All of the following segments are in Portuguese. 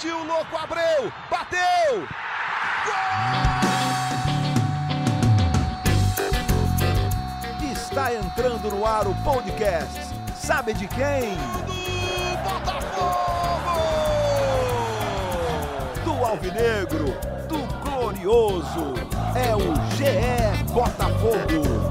partiu, louco, Abreu, bateu! Gol! Está entrando no ar o podcast, sabe de quem? Do Botafogo! Do Alvinegro, do Glorioso, é o GE Botafogo!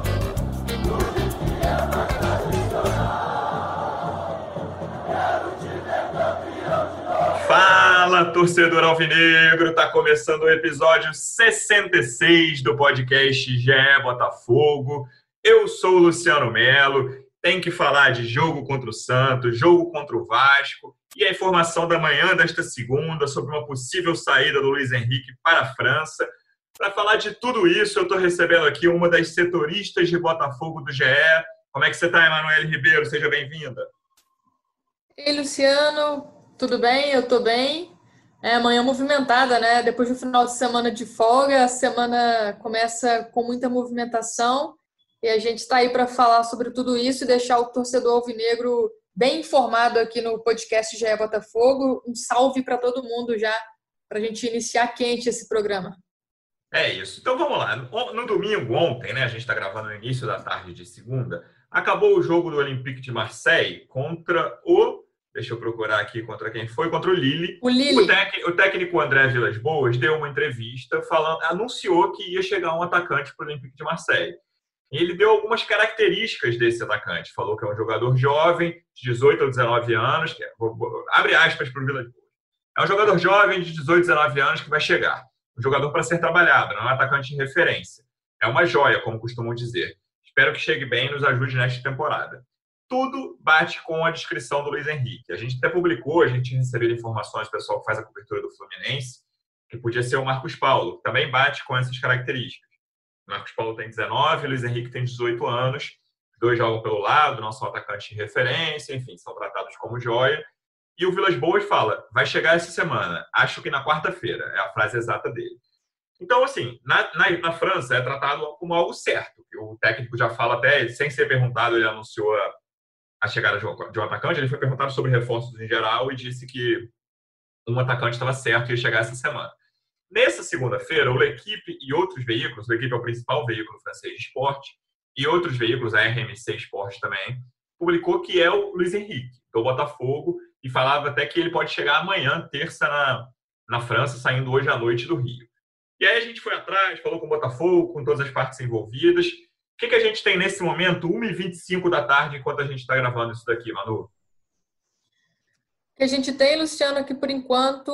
Fala, torcedor alvinegro! Tá começando o episódio 66 do podcast GE Botafogo. Eu sou o Luciano Melo. Tem que falar de jogo contra o Santos, jogo contra o Vasco e a informação da manhã desta segunda sobre uma possível saída do Luiz Henrique para a França. Para falar de tudo isso, eu estou recebendo aqui uma das setoristas de Botafogo do GE. Como é que você está, Emanuele Ribeiro? Seja bem-vinda. Ei, Luciano. Tudo bem? Eu estou bem. Manhã movimentada, né? Depois do final de semana de folga, a semana começa com muita movimentação. E a gente está aí para falar sobre tudo isso e deixar o torcedor alvinegro bem informado aqui no podcast GE Botafogo. Um salve para todo mundo já, para a gente iniciar quente esse programa. É isso. Então vamos lá. No domingo, ontem, né? A gente está gravando no início da tarde de segunda. Acabou o jogo do Olympique de Marseille contra o... Deixa eu procurar aqui contra quem foi. Contra o Lille. O técnico André Vilas Boas deu uma entrevista falando... Anunciou que ia chegar um atacante para o Olympique de Marseille. E ele deu algumas características desse atacante. Falou que é um jogador jovem, de 18 ou 19 anos. Que é, abre aspas para o Vilas Boas. É um jogador jovem de 18 ou 19 anos que vai chegar. Um jogador para ser trabalhado, não é um atacante de referência. É uma joia, como costumam dizer. Espero que chegue bem e nos ajude nesta temporada. Tudo bate com a descrição do Luiz Henrique. A gente até publicou, a gente recebeu informações do pessoal que faz a cobertura do Fluminense, que podia ser o Marcos Paulo, que também bate com essas características. O Marcos Paulo tem 19, o Luiz Henrique tem 18 anos, os dois jogam pelo lado, não são atacantes de referência, enfim, são tratados como joia. E o Vilas Boas fala, vai chegar essa semana, acho que na quarta-feira, é a frase exata dele. Então, assim, na França é tratado como algo certo. O técnico já fala até, sem ser perguntado, ele anunciou a chegada de um atacante, ele foi perguntado sobre reforços em geral e disse que um atacante estava certo e ia chegar essa semana. Nessa segunda-feira, o L'Equipe e outros veículos, o L'Equipe é o principal veículo francês de esporte, e outros veículos, a RMC Esporte também, publicou que é o Luiz Henrique, do Botafogo, e falava até que ele pode chegar amanhã, terça, na França, saindo hoje à noite do Rio. E aí a gente foi atrás, falou com o Botafogo, com todas as partes envolvidas. O que a gente tem nesse momento, 1h25 da tarde, enquanto a gente está gravando isso daqui, Manu? O que a gente tem, Luciano, é que por enquanto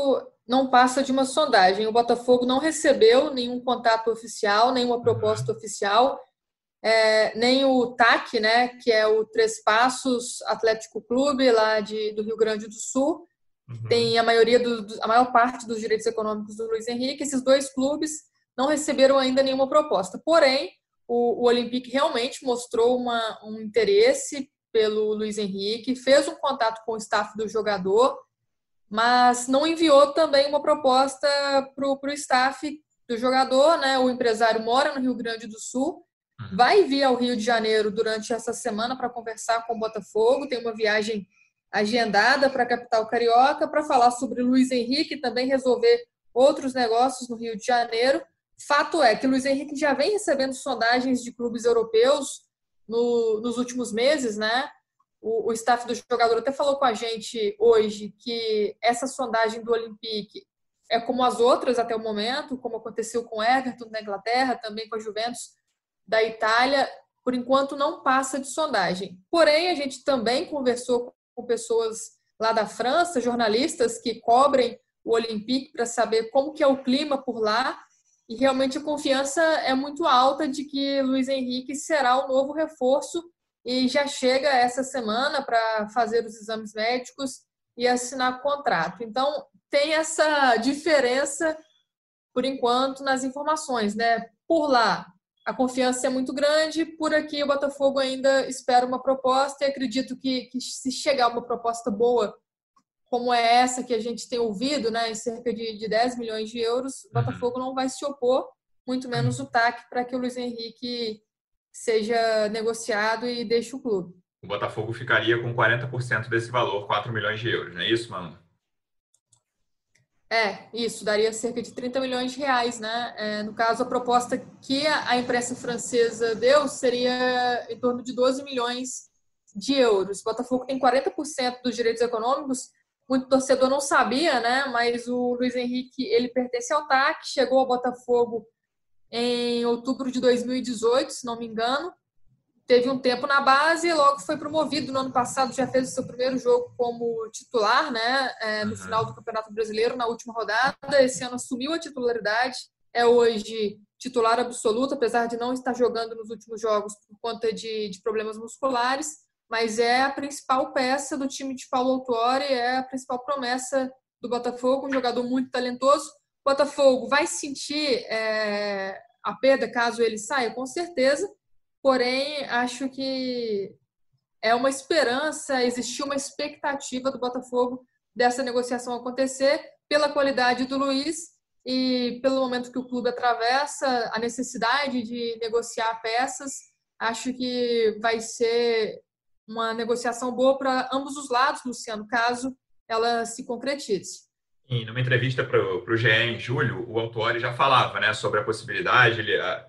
não passa de uma sondagem. O Botafogo não recebeu nenhum contato oficial, nenhuma proposta oficial, nem o TAC, né, que é o Três Passos Atlético Clube, lá do Rio Grande do Sul. Uhum. Tem a maior parte dos direitos econômicos do Luiz Henrique. Esses dois clubes não receberam ainda nenhuma proposta. Porém, o Olympique realmente mostrou um interesse pelo Luiz Henrique, fez um contato com o staff do jogador, mas não enviou também uma proposta para o staff do jogador, né? O empresário mora no Rio Grande do Sul, vai vir ao Rio de Janeiro durante essa semana para conversar com o Botafogo, tem uma viagem agendada para a capital carioca para falar sobre Luiz Henrique e também resolver outros negócios no Rio de Janeiro. Fato é que Luiz Henrique já vem recebendo sondagens de clubes europeus nos últimos meses, né? O staff do jogador até falou com a gente hoje que essa sondagem do Olympique é como as outras até o momento, como aconteceu com o Everton da Inglaterra, também com a Juventus da Itália, por enquanto não passa de sondagem. Porém, a gente também conversou com pessoas lá da França, jornalistas que cobrem o Olympique para saber como que é o clima por lá, e realmente a confiança é muito alta de que Luiz Henrique será o novo reforço e já chega essa semana para fazer os exames médicos e assinar contrato. Então, tem essa diferença, por enquanto, nas informações, né? Por lá, a confiança é muito grande, por aqui o Botafogo ainda espera uma proposta e acredito que se chegar uma proposta boa, como é essa que a gente tem ouvido, né, em cerca de 10 milhões de euros, o Botafogo não vai se opor, muito menos o TAC, para que o Luiz Henrique seja negociado e deixe o clube. O Botafogo ficaria com 40% desse valor, 4 milhões de euros, não é isso, Manu? É, isso, daria cerca de 30 milhões de reais, né? É, no caso, a proposta que a imprensa francesa deu seria em torno de 12 milhões de euros. O Botafogo tem 40% dos direitos econômicos, muito torcedor não sabia, né? Mas o Luiz Henrique, ele pertence ao TAC, chegou ao Botafogo em outubro de 2018, se não me engano. Teve um tempo na base e logo foi promovido no ano passado, já fez o seu primeiro jogo como titular, né? No final do Campeonato Brasileiro, na última rodada. Esse ano assumiu a titularidade, é hoje titular absoluto, apesar de não estar jogando nos últimos jogos por conta de problemas musculares, mas é a principal peça do time de Paulo Autuori, é a principal promessa do Botafogo, um jogador muito talentoso. O Botafogo vai sentir a perda caso ele saia, com certeza. Porém, acho que é uma esperança, existiu uma expectativa do Botafogo dessa negociação acontecer pela qualidade do Luiz e pelo momento que o clube atravessa, a necessidade de negociar peças. Acho que vai ser uma negociação boa para ambos os lados, Luciano, caso ela se concretize. E numa entrevista para o GE em julho, o Autuori já falava, né, sobre a possibilidade,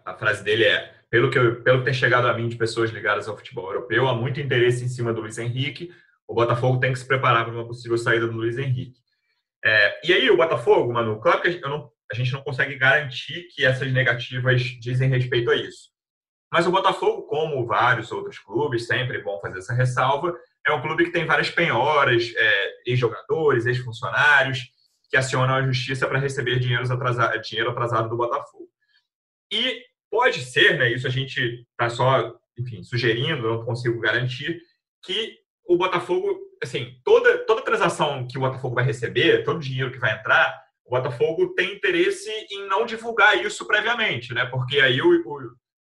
a frase dele é: pelo ter chegado a mim de pessoas ligadas ao futebol europeu, há muito interesse em cima do Luiz Henrique. O Botafogo tem que se preparar para uma possível saída do Luiz Henrique. E aí o Botafogo, Manu, claro que a gente não consegue garantir que essas negativas dizem respeito a isso. Mas o Botafogo, como vários outros clubes, sempre bom fazer essa ressalva, é um clube que tem várias penhoras, ex-jogadores, ex-funcionários, que acionam a justiça para receber dinheiro atrasado do Botafogo. E pode ser, né? Isso a gente está só, enfim, sugerindo, não consigo garantir, que o Botafogo, assim, toda transação que o Botafogo vai receber, todo o dinheiro que vai entrar, o Botafogo tem interesse em não divulgar isso previamente, né? Porque aí,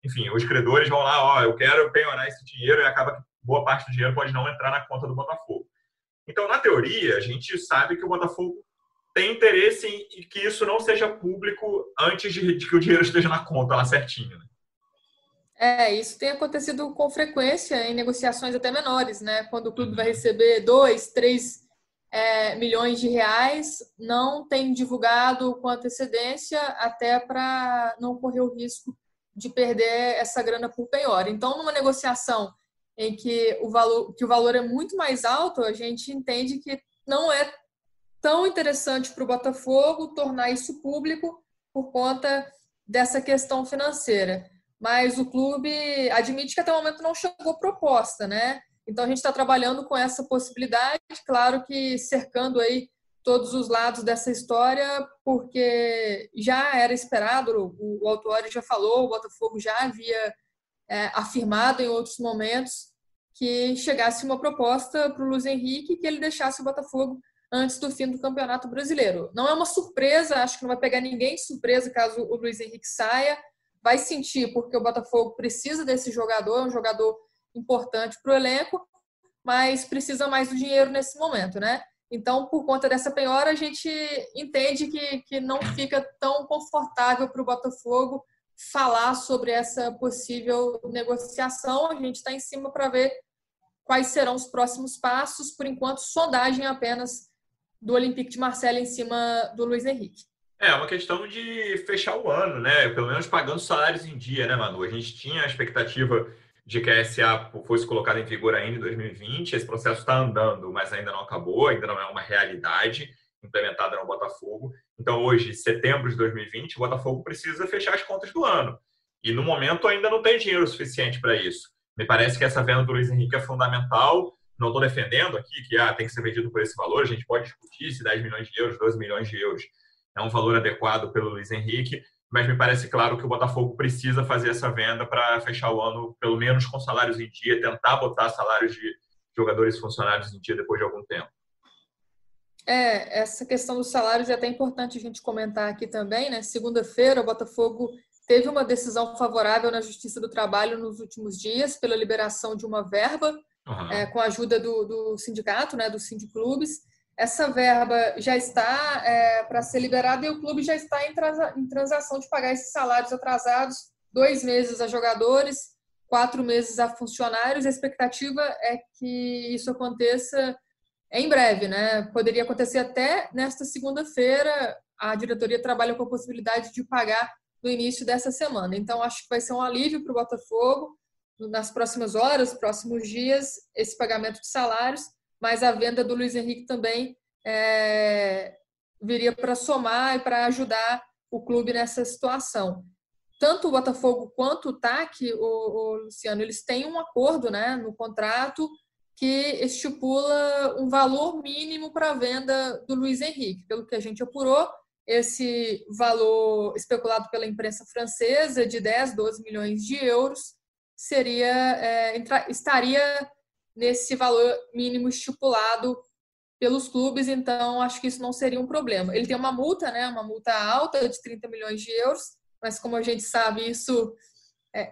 enfim, os credores vão lá, eu quero penhorar esse dinheiro, e acaba que boa parte do dinheiro pode não entrar na conta do Botafogo. Então, na teoria, a gente sabe que o Botafogo tem interesse em que isso não seja público antes de que o dinheiro esteja na conta lá certinho, né? Isso tem acontecido com frequência em negociações até menores, né? Quando o clube vai receber 2, 3 milhões de reais, não tem divulgado com antecedência, até para não correr o risco de perder essa grana por penhora. Então, numa negociação em que o valor é muito mais alto, a gente entende que não é tão interessante para o Botafogo tornar isso público por conta dessa questão financeira. Mas o clube admite que até o momento não chegou proposta, né? Então a gente está trabalhando com essa possibilidade, claro que cercando aí todos os lados dessa história, porque já era esperado, o Autuori já falou, o Botafogo já havia afirmado em outros momentos que chegasse uma proposta para o Luiz Henrique, que ele deixasse o Botafogo antes do fim do Campeonato Brasileiro. Não é uma surpresa, acho que não vai pegar ninguém de surpresa caso o Luiz Henrique saia. Vai sentir, porque o Botafogo precisa desse jogador, é um jogador importante para o elenco, mas precisa mais do dinheiro nesse momento, né? Então, por conta dessa penhora, a gente entende que não fica tão confortável para o Botafogo falar sobre essa possível negociação. A gente está em cima para ver quais serão os próximos passos. Por enquanto, sondagem apenas do Olympique de Marseille em cima do Luiz Henrique. É uma questão de fechar o ano, né? Pelo menos pagando salários em dia, né, Manu? A gente tinha a expectativa de que a SA fosse colocada em vigor ainda em 2020. Esse processo está andando, mas ainda não acabou, ainda não é uma realidade implementada no Botafogo. Então, hoje, setembro de 2020, o Botafogo precisa fechar as contas do ano. E, no momento, ainda não tem dinheiro suficiente para isso. Me parece que essa venda do Luiz Henrique é fundamental. Não estou defendendo aqui que tem que ser vendido por esse valor. A gente pode discutir se 10 milhões de euros, 12 milhões de euros é um valor adequado pelo Luiz Henrique, mas me parece claro que o Botafogo precisa fazer essa venda para fechar o ano, pelo menos com salários em dia, tentar botar salários de jogadores e funcionários em dia depois de algum tempo. Essa questão dos salários é até importante a gente comentar aqui também, né? Segunda-feira, o Botafogo teve uma decisão favorável na Justiça do Trabalho nos últimos dias pela liberação de uma verba, com a ajuda do sindicato, né, dos sindiclubes. Essa verba já está para ser liberada e o clube já está em transação de pagar esses salários atrasados, 2 meses a jogadores, 4 meses a funcionários. A expectativa é que isso aconteça é em breve, né? Poderia acontecer até nesta segunda-feira. A diretoria trabalha com a possibilidade de pagar no início dessa semana. Então, acho que vai ser um alívio para o Botafogo nas próximas horas, próximos dias, esse pagamento de salários, mas a venda do Luiz Henrique também viria para somar e para ajudar o clube nessa situação. Tanto o Botafogo quanto o TAC, o Luciano, eles têm um acordo, né, no contrato que estipula um valor mínimo para a venda do Luiz Henrique. Pelo que a gente apurou, esse valor especulado pela imprensa francesa de 10, 12 milhões de euros seria, estaria nesse valor mínimo estipulado pelos clubes, então acho que isso não seria um problema. Ele tem uma multa, né, uma multa alta de 30 milhões de euros, mas como a gente sabe, isso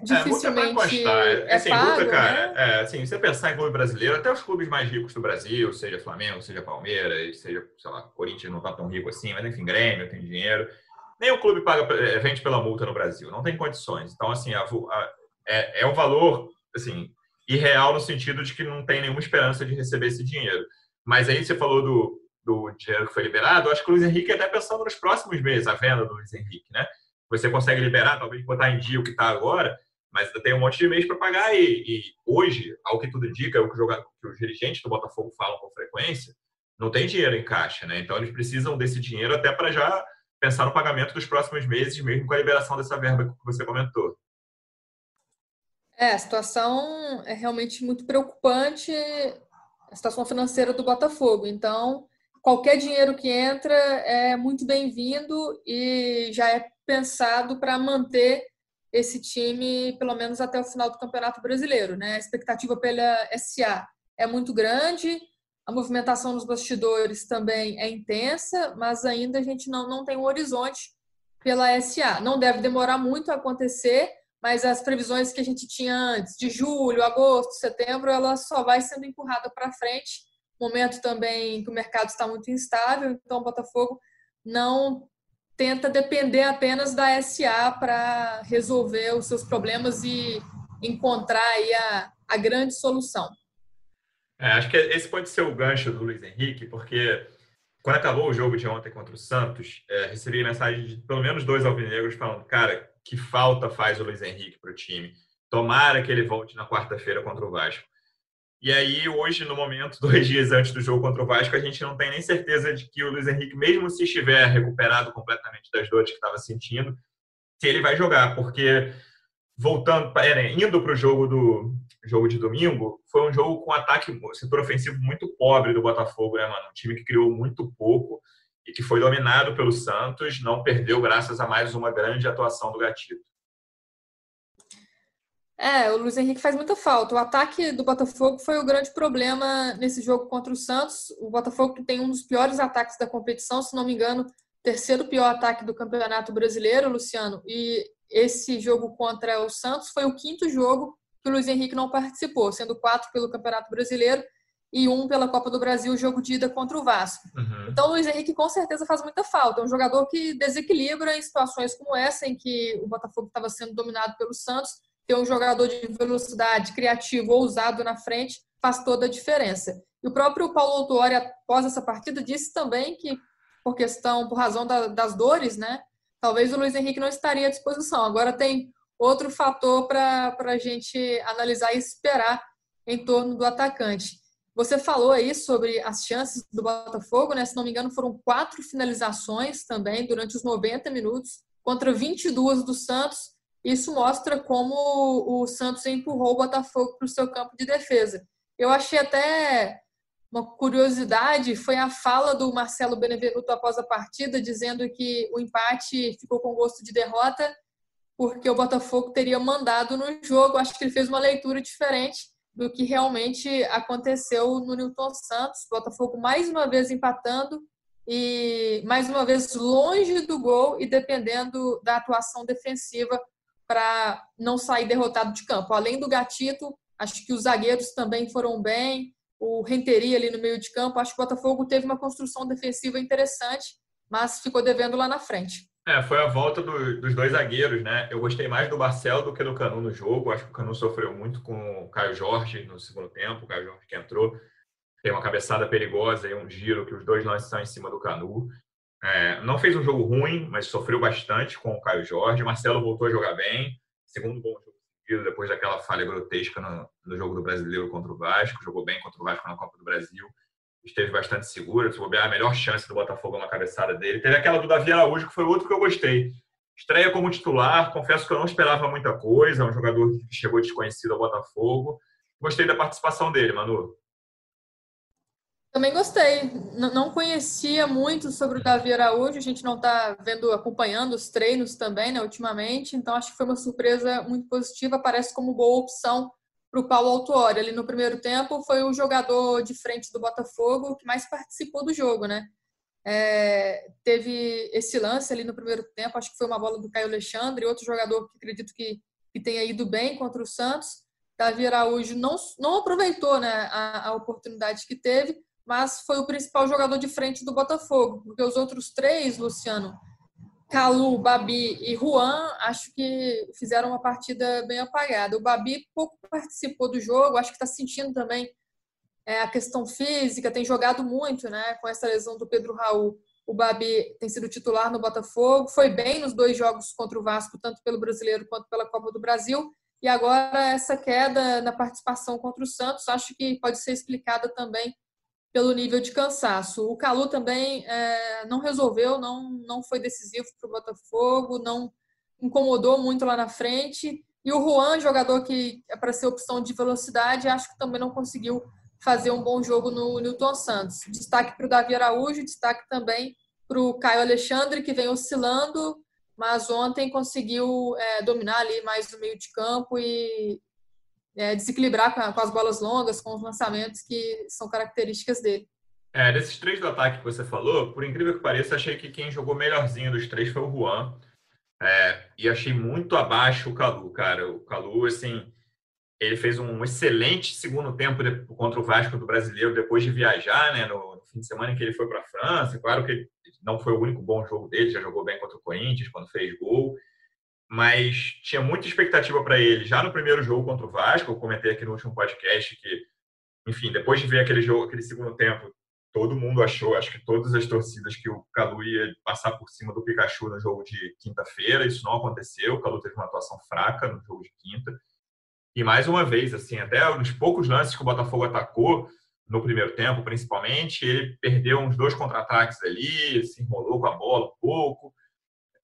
dificilmente é pago, multa, cara, né? Assim, você pensar em clube brasileiro, até os clubes mais ricos do Brasil, seja Flamengo, seja Palmeiras, seja, sei lá, Corinthians não está tão rico assim, mas enfim, Grêmio tem dinheiro. Nem o clube paga, vende pela multa no Brasil, não tem condições. Então, assim, é um valor, assim, irreal no sentido de que não tem nenhuma esperança de receber esse dinheiro. Mas aí você falou do dinheiro que foi liberado, acho que o Luiz Henrique até pensando nos próximos meses, a venda do Luiz Henrique, né? Você consegue liberar, talvez botar em dia o que está agora, mas ainda tem um monte de mês para pagar. E hoje, ao que tudo indica, é o que os dirigentes do Botafogo falam com frequência, não tem dinheiro em caixa, né? Então eles precisam desse dinheiro até para já pensar no pagamento dos próximos meses, mesmo com a liberação dessa verba que você comentou. A situação é realmente muito preocupante, a situação financeira do Botafogo. Então, qualquer dinheiro que entra é muito bem-vindo e já é pensado para manter esse time, pelo menos até o final do Campeonato Brasileiro, né? A expectativa pela SA é muito grande, a movimentação nos bastidores também é intensa, mas ainda a gente não tem um horizonte pela SA. Não deve demorar muito a acontecer, mas as previsões que a gente tinha antes, de julho, agosto, setembro, ela só vai sendo empurrada para frente. Momento também que o mercado está muito instável, então o Botafogo não tenta depender apenas da SA para resolver os seus problemas e encontrar aí a grande solução. Acho que esse pode ser o gancho do Luiz Henrique, porque quando acabou o jogo de ontem contra o Santos, recebi mensagem de pelo menos 2 alvinegros falando, cara, que falta faz o Luiz Henrique para o time. Tomara que ele volte na quarta-feira contra o Vasco. E aí, hoje, no momento, 2 dias antes do jogo contra o Vasco, a gente não tem nem certeza de que o Luiz Henrique, mesmo se estiver recuperado completamente das dores que estava sentindo, se ele vai jogar, porque indo para o jogo de domingo, foi um jogo com ataque, setor ofensivo muito pobre do Botafogo, né, mano? Um time que criou muito pouco e que foi dominado pelo Santos, não perdeu graças a mais uma grande atuação do Gatito. O Luiz Henrique faz muita falta. O ataque do Botafogo foi o grande problema nesse jogo contra o Santos. O Botafogo que tem um dos piores ataques da competição, se não me engano, terceiro pior ataque do Campeonato Brasileiro, Luciano. E esse jogo contra o Santos foi o 5º jogo que o Luiz Henrique não participou, sendo 4 pelo Campeonato Brasileiro e 1 pela Copa do Brasil, o jogo de ida contra o Vasco. Uhum. Então o Luiz Henrique com certeza faz muita falta. É um jogador que desequilibra em situações como essa, em que o Botafogo estava sendo dominado pelo Santos. Ter um jogador de velocidade, criativo, ousado na frente, faz toda a diferença. E o próprio Paulo Autuori, após essa partida, disse também que, por razão das dores, né, talvez o Luiz Henrique não estaria à disposição. Agora tem outro fator para a gente analisar e esperar em torno do atacante. Você falou aí sobre as chances do Botafogo, né? Se não me engano, foram 4 finalizações também durante os 90 minutos, contra 22 do Santos. Isso mostra como o Santos empurrou o Botafogo para o seu campo de defesa. Eu achei até uma curiosidade, foi a fala do Marcelo Benevenuto após a partida, dizendo que o empate ficou com gosto de derrota porque o Botafogo teria mandado no jogo. Acho que ele fez uma leitura diferente do que realmente aconteceu no Nilton Santos. O Botafogo mais uma vez empatando e mais uma vez longe do gol e dependendo da atuação defensiva para não sair derrotado de campo. Além do Gatito, acho que os zagueiros também foram bem, o Renteria ali no meio de campo, acho que o Botafogo teve uma construção defensiva interessante, mas ficou devendo lá na frente. Foi a volta dos 2 zagueiros, né? Eu gostei mais do Marcelo do que do Canu no jogo, acho que o Canu sofreu muito com o Caio Jorge no segundo tempo, o Caio Jorge que entrou Tem uma cabeçada perigosa e um giro que os dois lances são em cima do Kalou. Não fez um jogo ruim, mas sofreu bastante com o Caio Jorge. O Marcelo voltou a jogar bem. Segundo bom jogo seguido, depois daquela falha grotesca no jogo do Brasileiro contra o Vasco. Jogou bem contra o Vasco na Copa do Brasil. Esteve bastante seguro. Se bobear, a melhor chance do Botafogo na cabeçada dele. Teve aquela do Davi Araújo, que foi outro que eu gostei. Estreia como titular. Confesso que eu não esperava muita coisa. Um jogador que chegou desconhecido ao Botafogo. Gostei da participação dele, Manu. Também gostei. Não conhecia muito sobre o Davi Araújo. A gente não está acompanhando os treinos também, né, ultimamente. Então, acho que foi uma surpresa muito positiva. Parece como boa opção para o Paulo Autuori. Ali no primeiro tempo, foi o jogador de frente do Botafogo que mais participou do jogo, né? Teve esse lance ali no primeiro tempo. Acho que foi uma bola do Caio Alexandre. Outro jogador que acredito que tenha ido bem contra o Santos. Davi Araújo não aproveitou, né, a oportunidade que teve. Mas foi o principal jogador de frente do Botafogo, porque os outros três, Luciano, Kalou, Babi e Juan, acho que fizeram uma partida bem apagada. O Babi pouco participou do jogo, acho que está sentindo também a questão física, tem jogado muito, né, com essa lesão do Pedro Raul. O Babi tem sido titular no Botafogo, foi bem nos dois jogos contra o Vasco, tanto pelo Brasileiro quanto pela Copa do Brasil. E agora essa queda na participação contra o Santos, acho que pode ser explicada também pelo nível de cansaço. O Kalou também não resolveu, não foi decisivo para o Botafogo, não incomodou muito lá na frente. E o Juan, jogador que é para ser opção de velocidade, acho que também não conseguiu fazer um bom jogo no Nilton Santos. Destaque para o Davi Araújo, destaque também para o Caio Alexandre, que vem oscilando, mas ontem conseguiu dominar ali mais o meio de campo e desequilibrar com as bolas longas, com os lançamentos que são características dele. Desses três do ataque que você falou, por incrível que pareça, achei que quem jogou melhorzinho dos três foi o Juan. E achei muito abaixo o Kalou, cara. O Kalou, assim, ele fez um excelente segundo tempo contra o Vasco do Brasileiro, depois de viajar, né, no fim de semana em que ele foi para a França. Claro que ele não foi o único bom jogo dele, já jogou bem contra o Corinthians, quando fez gol. Mas tinha muita expectativa para ele já no primeiro jogo contra o Vasco. Eu comentei aqui no último podcast que, enfim, depois de ver aquele jogo, aquele segundo tempo, todo mundo achou, acho que todas as torcidas, que o Kalou ia passar por cima do Pikachu no jogo de quinta-feira. Isso não aconteceu. O Kalou teve uma atuação fraca no jogo de quinta. E mais uma vez, assim, até nos poucos lances que o Botafogo atacou, no primeiro tempo principalmente, ele perdeu uns dois contra-ataques ali, se enrolou com a bola um pouco.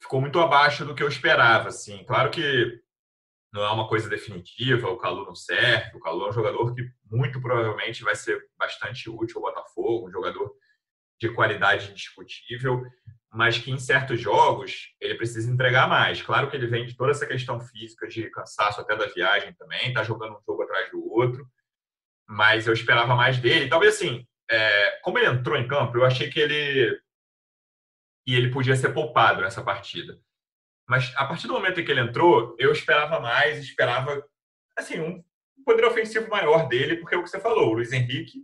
Ficou muito abaixo do que eu esperava, assim. Claro que não é uma coisa definitiva, o Kalou não serve. O Kalou é um jogador que muito provavelmente vai ser bastante útil ao Botafogo, um jogador de qualidade indiscutível, mas que em certos jogos ele precisa entregar mais. Claro que ele vem de toda essa questão física, de cansaço até da viagem também, tá jogando um jogo atrás do outro, mas eu esperava mais dele. Talvez assim, como ele entrou em campo, eu achei que ele podia ser poupado nessa partida. Mas a partir do momento em que ele entrou, eu esperava mais, esperava assim, um poder ofensivo maior dele, porque é o que você falou, o Luiz Henrique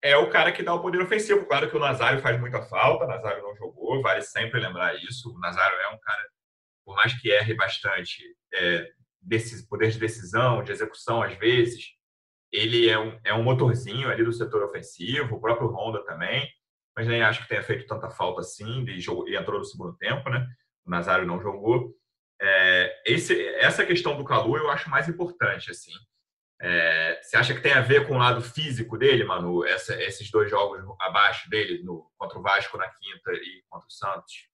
é o cara que dá o poder ofensivo. Claro que o Nazário faz muita falta, o Nazário não jogou, vale sempre lembrar isso. O Nazário é um cara, por mais que erre bastante, poder de decisão, de execução às vezes, ele é um motorzinho ali do setor ofensivo, o próprio Honda também. Mas nem acho que tenha feito tanta falta assim. Ele entrou no segundo tempo, né? O Nazário não jogou. Essa questão do Kalou eu acho mais importante, assim. Você acha que tem a ver com o lado físico dele, Manu? Esses dois jogos abaixo dele, contra o Vasco na quinta e contra o Santos?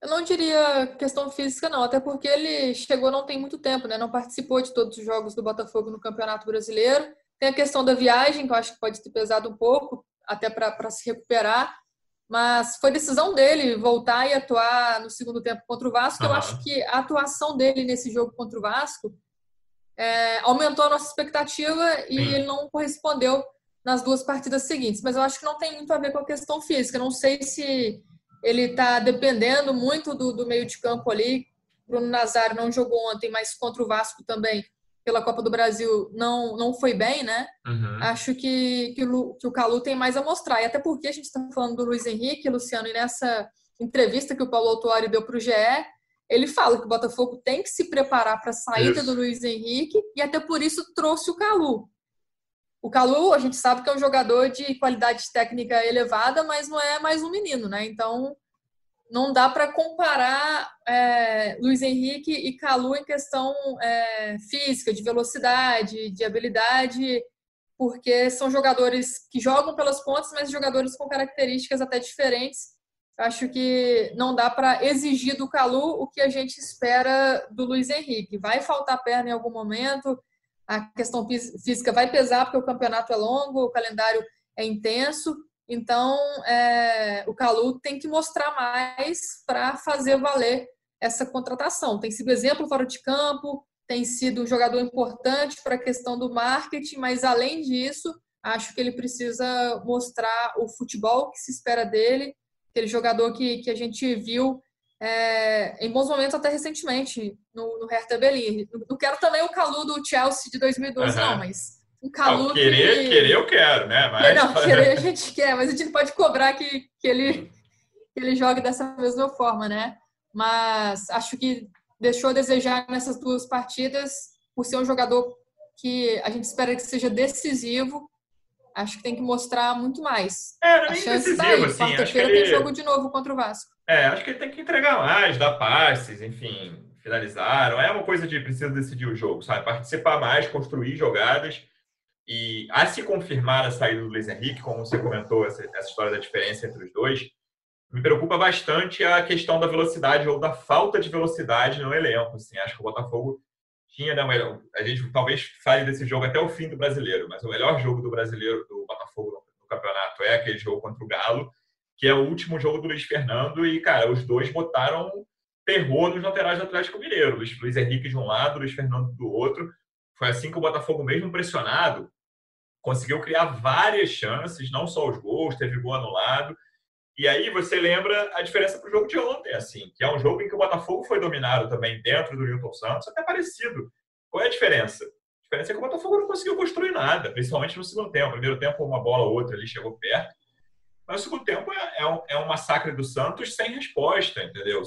Eu não diria questão física, não. Até porque ele chegou não tem muito tempo, né? Não participou de todos os jogos do Botafogo no Campeonato Brasileiro. Tem a questão da viagem, que eu acho que pode ter pesado um pouco, até para se recuperar, mas foi decisão dele voltar e atuar no segundo tempo contra o Vasco. Eu acho que a atuação dele nesse jogo contra o Vasco aumentou a nossa expectativa e ele não correspondeu nas duas partidas seguintes, mas eu acho que não tem muito a ver com a questão física. Não sei se ele está dependendo muito do meio de campo ali. Bruno Nazário não jogou ontem, mas contra o Vasco também, pela Copa do Brasil, não foi bem, né? Uhum. Acho que o Kalou tem mais a mostrar. E até porque a gente está falando do Luiz Henrique, Luciano, e nessa entrevista que o Paulo Autuori deu para o GE, ele fala que o Botafogo tem que se preparar para a saída do Luiz Henrique, e até por isso trouxe o Kalou. O Kalou, a gente sabe que é um jogador de qualidade técnica elevada, mas não é mais um menino, né? Então, não dá para comparar Luiz Henrique e Kalou em questão física, de velocidade, de habilidade, porque são jogadores que jogam pelas pontas, mas jogadores com características até diferentes. Acho que não dá para exigir do Kalou o que a gente espera do Luiz Henrique. Vai faltar perna em algum momento, a questão física vai pesar porque o campeonato é longo, o calendário é intenso, então o Kalou tem que mostrar mais para fazer valer essa contratação. Tem sido exemplo fora de campo, tem sido um jogador importante para a questão do marketing, mas além disso, acho que ele precisa mostrar o futebol que se espera dele, aquele jogador que a gente viu em bons momentos até recentemente no Hertha Berlim. Não quero também o Kalou do Chelsea de 2012, não, mas o Kalou querer eu quero, né? Mas... Não, querer a gente quer, mas a gente pode cobrar que ele jogue dessa mesma forma, né? Mas acho que deixou a desejar nessas duas partidas, por ser um jogador que a gente espera que seja decisivo. Acho que tem que mostrar muito mais. Era nem decisivo, tá aí. Assim. Quarta-feira tem jogo de novo contra o Vasco. Acho que ele tem que entregar mais, dar passes, enfim, finalizar. Não é uma coisa de precisa decidir o jogo, sabe? Participar mais, construir jogadas. E a se confirmar a saída do Luiz Henrique, como você comentou, essa história da diferença entre os dois, me preocupa bastante a questão da velocidade ou da falta de velocidade no elenco. Assim, acho que o Botafogo tinha, né, a gente talvez saia desse jogo até o fim do Brasileiro, mas o melhor jogo do Brasileiro, do Botafogo no campeonato, é aquele jogo contra o Galo, que é o último jogo do Luiz Fernando, e, cara, os dois botaram terror nos laterais do Atlético Mineiro. Luiz Henrique de um lado, Luiz Fernando do outro. Foi assim que o Botafogo, mesmo pressionado, conseguiu criar várias chances, não só os gols, teve gol anulado. E aí você lembra a diferença para o jogo de ontem, assim, que é um jogo em que o Botafogo foi dominado também dentro do Nilton Santos, até parecido. Qual é a diferença? A diferença é que o Botafogo não conseguiu construir nada, principalmente no segundo tempo. No primeiro tempo, uma bola ou outra ali chegou perto. Mas o segundo tempo é um massacre do Santos sem resposta, entendeu?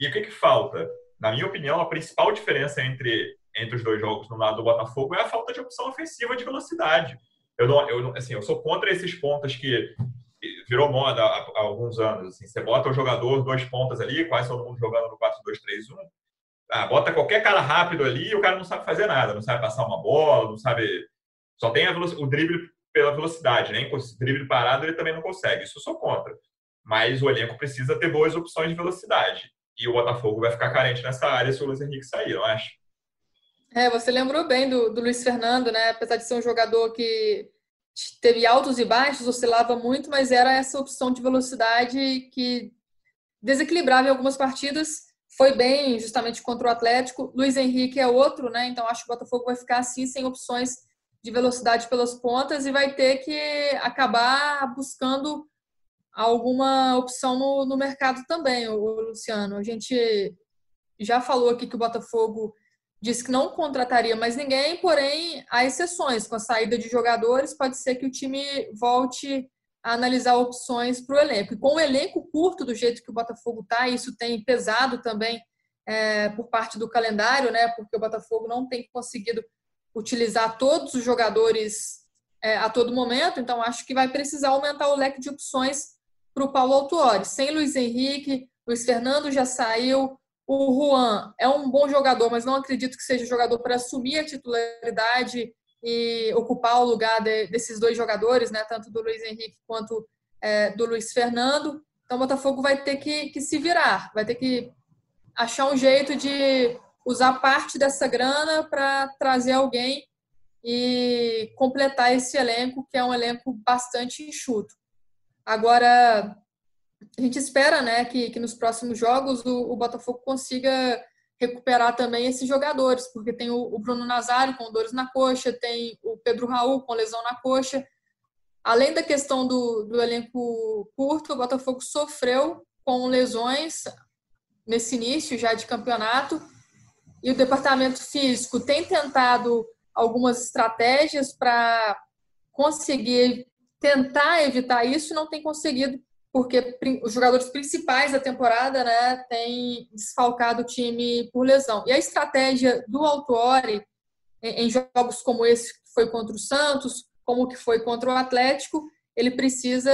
E o que falta? Na minha opinião, a principal diferença entre os dois jogos no lado do Botafogo é a falta de opção ofensiva de velocidade. Eu sou contra esses pontas que virou moda há alguns anos. Assim, você bota o jogador, dois pontas ali, quase todo mundo jogando no 4-2-3-1. Bota qualquer cara rápido ali e o cara não sabe fazer nada, não sabe passar uma bola, não sabe... Só tem o drible pela velocidade, né? O drible parado ele também não consegue. Isso eu sou contra. Mas o elenco precisa ter boas opções de velocidade. E o Botafogo vai ficar carente nessa área se o Luiz Henrique sair, eu acho. Você lembrou bem do Luiz Fernando, né? Apesar de ser um jogador que teve altos e baixos, oscilava muito, mas era essa opção de velocidade que desequilibrava em algumas partidas. Foi bem justamente contra o Atlético. Luiz Henrique é outro, né? Então acho que o Botafogo vai ficar assim, sem opções de velocidade pelas pontas, e vai ter que acabar buscando alguma opção no mercado também, o Luciano. A gente já falou aqui que o Botafogo disse que não contrataria mais ninguém, porém há exceções. Com a saída de jogadores, pode ser que o time volte a analisar opções para o elenco. E com o elenco curto do jeito que o Botafogo está, isso tem pesado também por parte do calendário, né? Porque o Botafogo não tem conseguido utilizar todos os jogadores a todo momento, então acho que vai precisar aumentar o leque de opções para o Paulo Autuori. Sem Luiz Henrique, Luiz Fernando já saiu, o Juan é um bom jogador, mas não acredito que seja jogador para assumir a titularidade e ocupar o lugar desses dois jogadores, né? Tanto do Luiz Henrique quanto do Luiz Fernando. Então o Botafogo vai ter que se virar, vai ter que achar um jeito de usar parte dessa grana para trazer alguém e completar esse elenco, que é um elenco bastante enxuto. Agora, a gente espera, né, que nos próximos jogos o Botafogo consiga recuperar também esses jogadores, porque tem o Bruno Nazário com dores na coxa, tem o Pedro Raul com lesão na coxa. Além da questão do elenco curto, o Botafogo sofreu com lesões nesse início já de campeonato, e o departamento físico tem tentado algumas estratégias para conseguir tentar evitar isso, e não tem conseguido, porque os jogadores principais da temporada, né, têm desfalcado o time por lesão. E a estratégia do Autuori em jogos como esse, que foi contra o Santos, como que foi contra o Atlético, ele precisa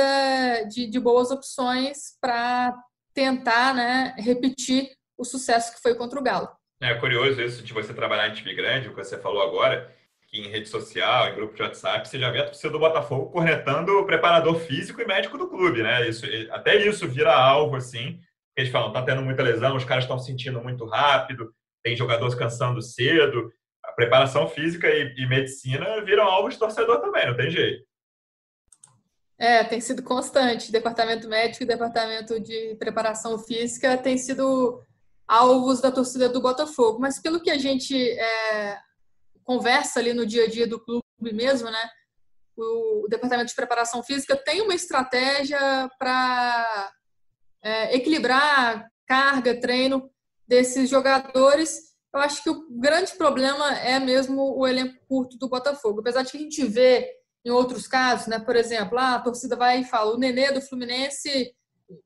de boas opções para tentar, né, repetir o sucesso que foi contra o Galo. É curioso isso de você trabalhar em time grande, o que você falou agora, que em rede social, em grupo de WhatsApp, você já vê a torcida do Botafogo cornetando o preparador físico e médico do clube, né? Isso, até isso vira alvo, assim, eles falam, tá tendo muita lesão, os caras estão sentindo muito rápido, tem jogadores cansando cedo, a preparação física e medicina viram alvo de torcedor também, não tem jeito. É, tem sido constante. Departamento médico e departamento de preparação física tem sido alvos da torcida do Botafogo. Mas pelo que a gente conversa ali no dia a dia do clube mesmo, né? O departamento de preparação física tem uma estratégia para equilibrar carga, treino desses jogadores. Eu acho que o grande problema é mesmo o elenco curto do Botafogo. Apesar de que a gente vê em outros casos, né? Por exemplo, a torcida vai e fala, o Nenê do Fluminense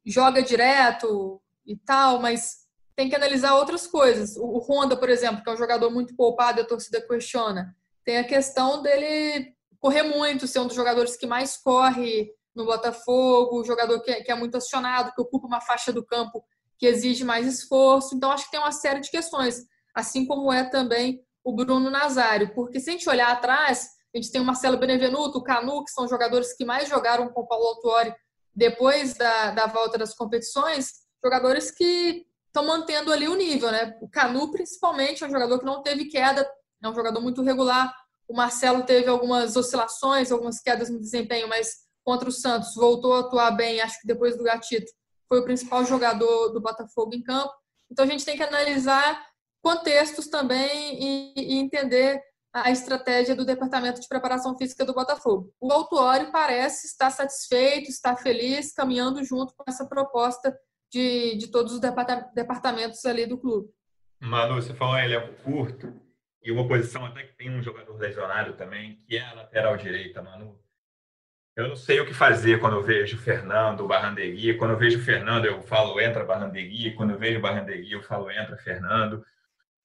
joga direto e tal, mas tem que analisar outras coisas. O Honda, por exemplo, que é um jogador muito poupado, a torcida questiona. Tem a questão dele correr muito, ser um dos jogadores que mais corre no Botafogo, um jogador que é muito acionado, que ocupa uma faixa do campo que exige mais esforço. Então, acho que tem uma série de questões, assim como é também o Bruno Nazário. Porque se a gente olhar atrás, a gente tem o Marcelo Benevenuto, o Kalou, que são jogadores que mais jogaram com o Paulo Autuori depois da volta das competições, jogadores que estão mantendo ali o nível, né? O Kalou, principalmente, é um jogador que não teve queda, é um jogador muito regular. O Marcelo teve algumas oscilações, algumas quedas no desempenho, mas contra o Santos voltou a atuar bem, acho que depois do Gatito foi o principal jogador do Botafogo em campo. Então a gente tem que analisar contextos também e entender a estratégia do Departamento de Preparação Física do Botafogo. O Autuori parece estar satisfeito, estar feliz, caminhando junto com essa proposta de todos os departamentos ali do clube. Manu, você falou em elenco curto, e uma posição até que tem um jogador lesionado também, que é a lateral direita, Manu. Eu não sei o que fazer quando eu vejo o Fernando, o Barrandeguy. Quando eu vejo o Fernando, eu falo, entra Barrandeguy. Quando eu vejo o Barrandeguy, eu falo, entra Fernando.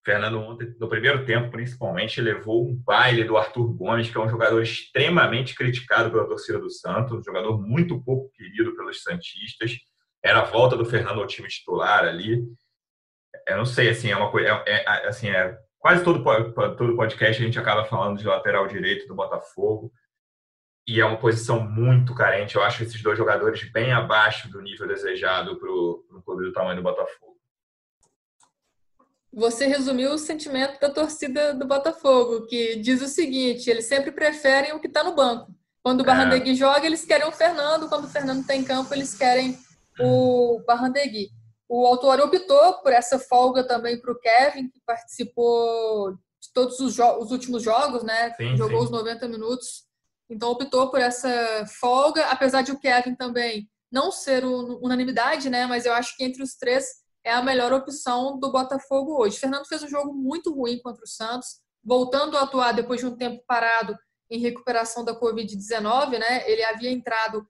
Fernando ontem, no primeiro tempo, principalmente, levou um baile do Arthur Gomes, que é um jogador extremamente criticado pela torcida do Santos, um jogador muito pouco querido pelos santistas. Era a volta do Fernando ao time titular ali. Eu não sei, assim, é uma coisa... quase todo podcast a gente acaba falando de lateral direito do Botafogo, e é uma posição muito carente. Eu acho esses dois jogadores bem abaixo do nível desejado para o clube do tamanho do Botafogo. Você resumiu o sentimento da torcida do Botafogo, que diz o seguinte, eles sempre preferem o que está no banco. Quando o Barrandeguy joga, eles querem o Fernando. Quando o Fernando está em campo, eles querem o Barrandeguy. O Autuori optou por essa folga também para o Kevin, que participou de todos os últimos jogos, né? Sim, jogou os 90 minutos. Então, optou por essa folga, apesar de o Kevin também não ser unanimidade, né? Mas eu acho que entre os três é a melhor opção do Botafogo hoje. Fernando fez um jogo muito ruim contra o Santos, voltando a atuar depois de um tempo parado em recuperação da Covid-19, né? Ele havia entrado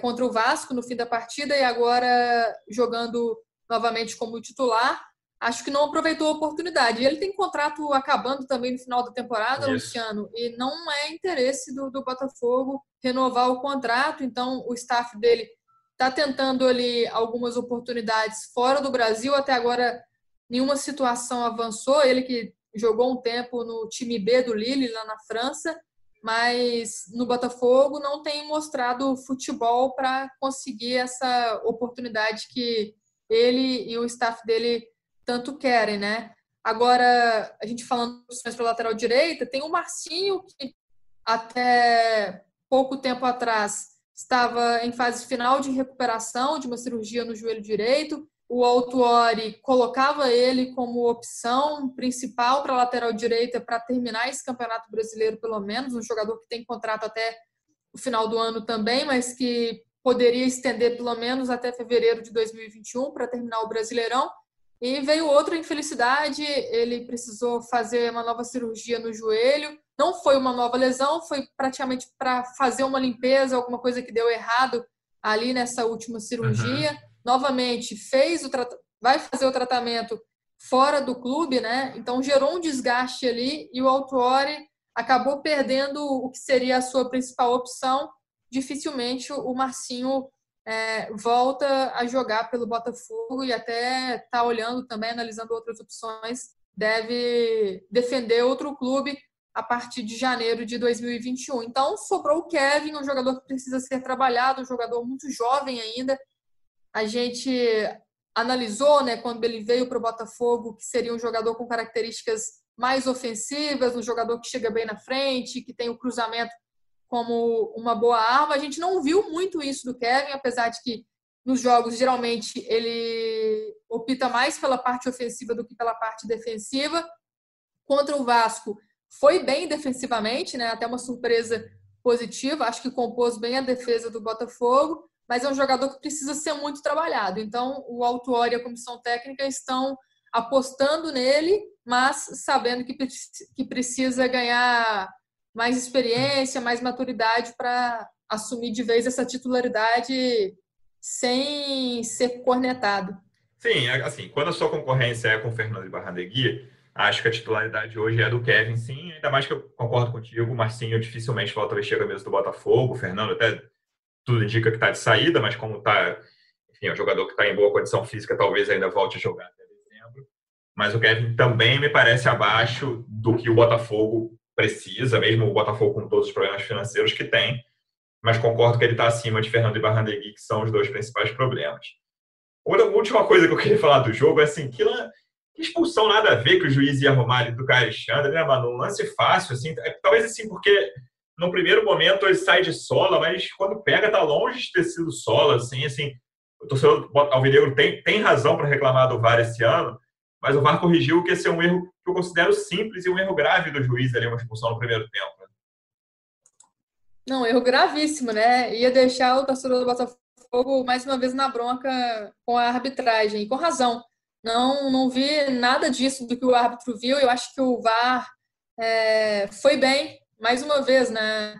contra o Vasco no fim da partida e agora jogando novamente como titular. Acho que não aproveitou a oportunidade. Ele tem contrato acabando também no final da temporada, Luciano, e não é interesse do Botafogo renovar o contrato. Então, o staff dele está tentando ali algumas oportunidades fora do Brasil. Até agora, nenhuma situação avançou. Ele que jogou um tempo no time B do Lille, lá na França, mas no Botafogo não tem mostrado futebol para conseguir essa oportunidade que ele e o staff dele tanto querem, né? Agora, a gente falando de opções para a lateral direita, tem o Marcinho, que até pouco tempo atrás estava em fase final de recuperação de uma cirurgia no joelho direito. O Autuori colocava ele como opção principal para a lateral direita para terminar esse Campeonato Brasileiro, pelo menos, um jogador que tem contrato até o final do ano também, mas que poderia estender pelo menos até fevereiro de 2021 para terminar o Brasileirão. E veio outra infelicidade, ele precisou fazer uma nova cirurgia no joelho. Não foi uma nova lesão, foi praticamente para fazer uma limpeza, alguma coisa que deu errado ali nessa última cirurgia. Uhum. Novamente, vai fazer o tratamento fora do clube, né? Então, gerou um desgaste ali e o Autuori acabou perdendo o que seria a sua principal opção. Dificilmente o Marcinho volta a jogar pelo Botafogo, e até está olhando também, analisando outras opções, deve defender outro clube a partir de janeiro de 2021. Então, sobrou o Kevin, um jogador que precisa ser trabalhado, um jogador muito jovem ainda. A gente analisou, né, quando ele veio para o Botafogo, que seria um jogador com características mais ofensivas, um jogador que chega bem na frente, que tem o cruzamento como uma boa arma. A gente não viu muito isso do Kevin, apesar de que nos jogos, geralmente, ele opta mais pela parte ofensiva do que pela parte defensiva. Contra o Vasco, foi bem defensivamente, né? Até uma surpresa positiva. Acho que compôs bem a defesa do Botafogo, mas é um jogador que precisa ser muito trabalhado. Então, o Autuori e a comissão técnica estão apostando nele, mas sabendo que precisa ganhar mais experiência, mais maturidade para assumir de vez essa titularidade sem ser cornetado. Sim, assim, quando a sua concorrência é com o Fernando e Barrandeguy, acho que a titularidade hoje é do Kevin, sim. Ainda mais que eu concordo contigo, o Marcinho dificilmente volta a vestir a camisa do Botafogo. O Fernando até tudo indica que está de saída, mas como está, enfim, é um jogador que está em boa condição física, talvez ainda volte a jogar até dezembro. Mas o Kevin também me parece abaixo do que o Botafogo precisa, mesmo o Botafogo com todos os problemas financeiros que tem. Mas concordo que ele está acima de Fernando e Barrandeguy, que são os dois principais problemas. Outra última coisa que eu queria falar do jogo é assim, que expulsão nada a ver que o juiz ia arrumar ali do Caio Alexandre, né, Manu? Um lance fácil, assim, talvez assim, porque no primeiro momento ele sai de sola, mas quando pega tá longe de ter sido sola, assim. O torcedor alvinegro tem razão para reclamar do VAR esse ano, mas o VAR corrigiu que esse é um erro que eu considero simples e um erro grave do juiz ali, uma expulsão no primeiro tempo. Não, erro gravíssimo, né? Ia deixar o torcedor do Botafogo mais uma vez na bronca com a arbitragem, e com razão. Não vi nada disso do que o árbitro viu. Eu acho que o VAR foi bem, mais uma vez, né?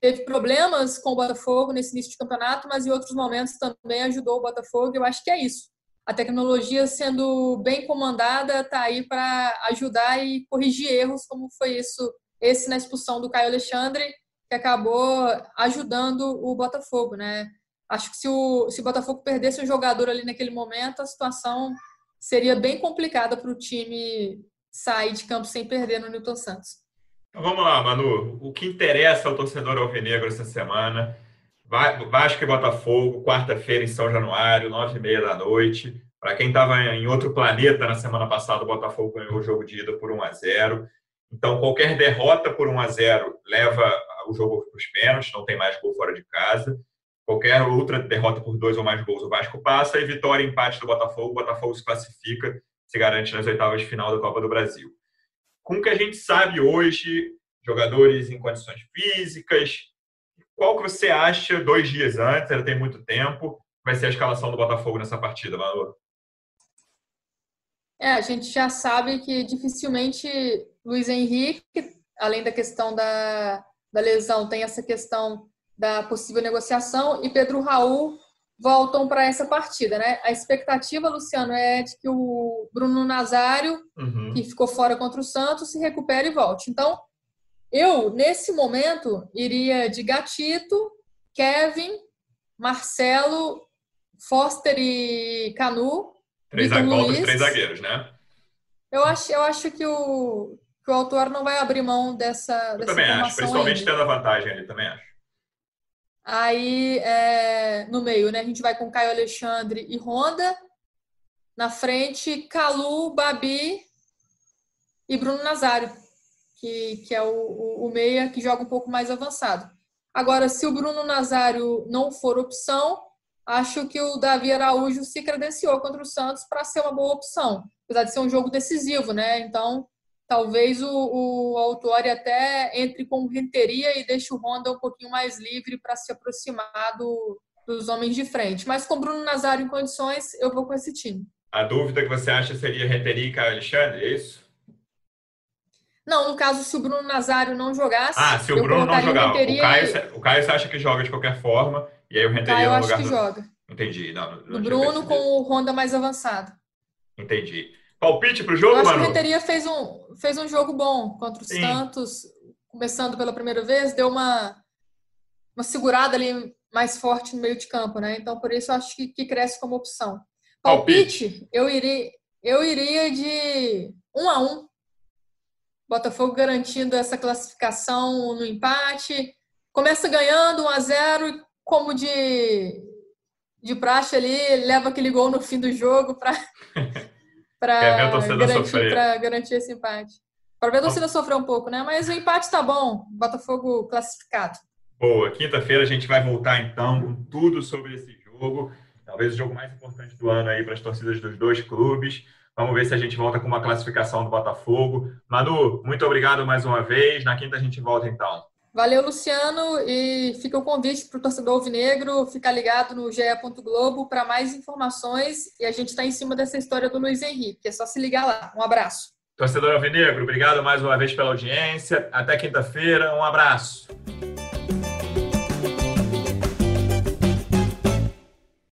Teve problemas com o Botafogo nesse início de campeonato, mas em outros momentos também ajudou o Botafogo. Eu acho que é isso. A tecnologia sendo bem comandada está aí para ajudar e corrigir erros, como foi esse na expulsão do Caio Alexandre, que acabou ajudando o Botafogo, né? Acho que se o Botafogo perdesse um jogador ali naquele momento, a situação seria bem complicada para o time sair de campo sem perder no Nilton Santos. Então, vamos lá, Manu. O que interessa ao torcedor alvinegro essa semana? Vasco e Botafogo, quarta-feira em São Januário, 21h30. Para quem estava em outro planeta na semana passada, o Botafogo ganhou o jogo de ida por 1-0. Então, qualquer derrota por 1-0 leva o jogo para os pênaltis, não tem mais gol fora de casa. Qualquer outra derrota por 2 ou mais gols, o Vasco passa. E vitória e empate do Botafogo, o Botafogo se classifica, se garante nas oitavas de final da Copa do Brasil. Com o que a gente sabe hoje, jogadores em condições físicas, qual que você acha, 2 dias antes, ainda tem muito tempo, vai ser a escalação do Botafogo nessa partida, Manu? A gente já sabe que dificilmente Luiz Henrique, além da questão da lesão, tem essa questão da possível negociação, e Pedro Raul voltam para essa partida, né? A expectativa, Luciano, é de que o Bruno Nazário, que ficou fora contra o Santos, se recupere e volte. Então, eu, nesse momento, iria de Gatito, Kevin, Marcelo, Foster e Kalou. Três zagueiros, né? Eu acho que o autor não vai abrir mão dessa também acho, principalmente ainda. Tendo a vantagem ali, também acho. Aí, no meio, né, a gente vai com Caio Alexandre e Honda. Na frente, Kalou, Babi e Bruno Nazário, que é o meia que joga um pouco mais avançado. Agora, se o Bruno Nazário não for opção, acho que o Davi Araújo se credenciou contra o Santos para ser uma boa opção, apesar de ser um jogo decisivo, né? Então, talvez o Autuori até entre com renteria e deixe o Honda um pouquinho mais livre para se aproximar dos homens de frente. Mas com o Bruno Nazário em condições, eu vou com esse time. A dúvida que você acha seria renteria e Caio Alexandre, é isso? Não, no caso, se o Bruno Nazário não jogasse... se o Bruno não jogar, o Caio você acha que joga de qualquer forma, e aí o renteria no lugar... acho que joga. Entendi. Não o Bruno com o Honda mais avançado. Entendi. Palpite para o jogo, Manu? Eu acho que o Renteria fez um jogo bom contra o Santos, começando pela primeira vez, deu uma segurada ali mais forte no meio de campo, né? Então, por isso, eu acho que cresce como opção. Palpite, eu iria de 1-1. Botafogo garantindo essa classificação no empate. Começa ganhando 1-0 e, como de praxe ali, leva aquele gol no fim do jogo para garantir esse empate. Para ver a torcida sofrer um pouco, né? Mas o empate tá bom. Botafogo classificado. Boa. Quinta-feira a gente vai voltar, então, com tudo sobre esse jogo. Talvez o jogo mais importante do ano aí para as torcidas dos dois clubes. Vamos ver se a gente volta com uma classificação do Botafogo. Manu, muito obrigado mais uma vez. Na quinta a gente volta, então. Valeu, Luciano. E fica o convite para o torcedor alvinegro ficar ligado no ge.globo para mais informações. E a gente está em cima dessa história do Luiz Henrique. É só se ligar lá. Um abraço. Torcedor alvinegro, obrigado mais uma vez pela audiência. Até quinta-feira. Um abraço.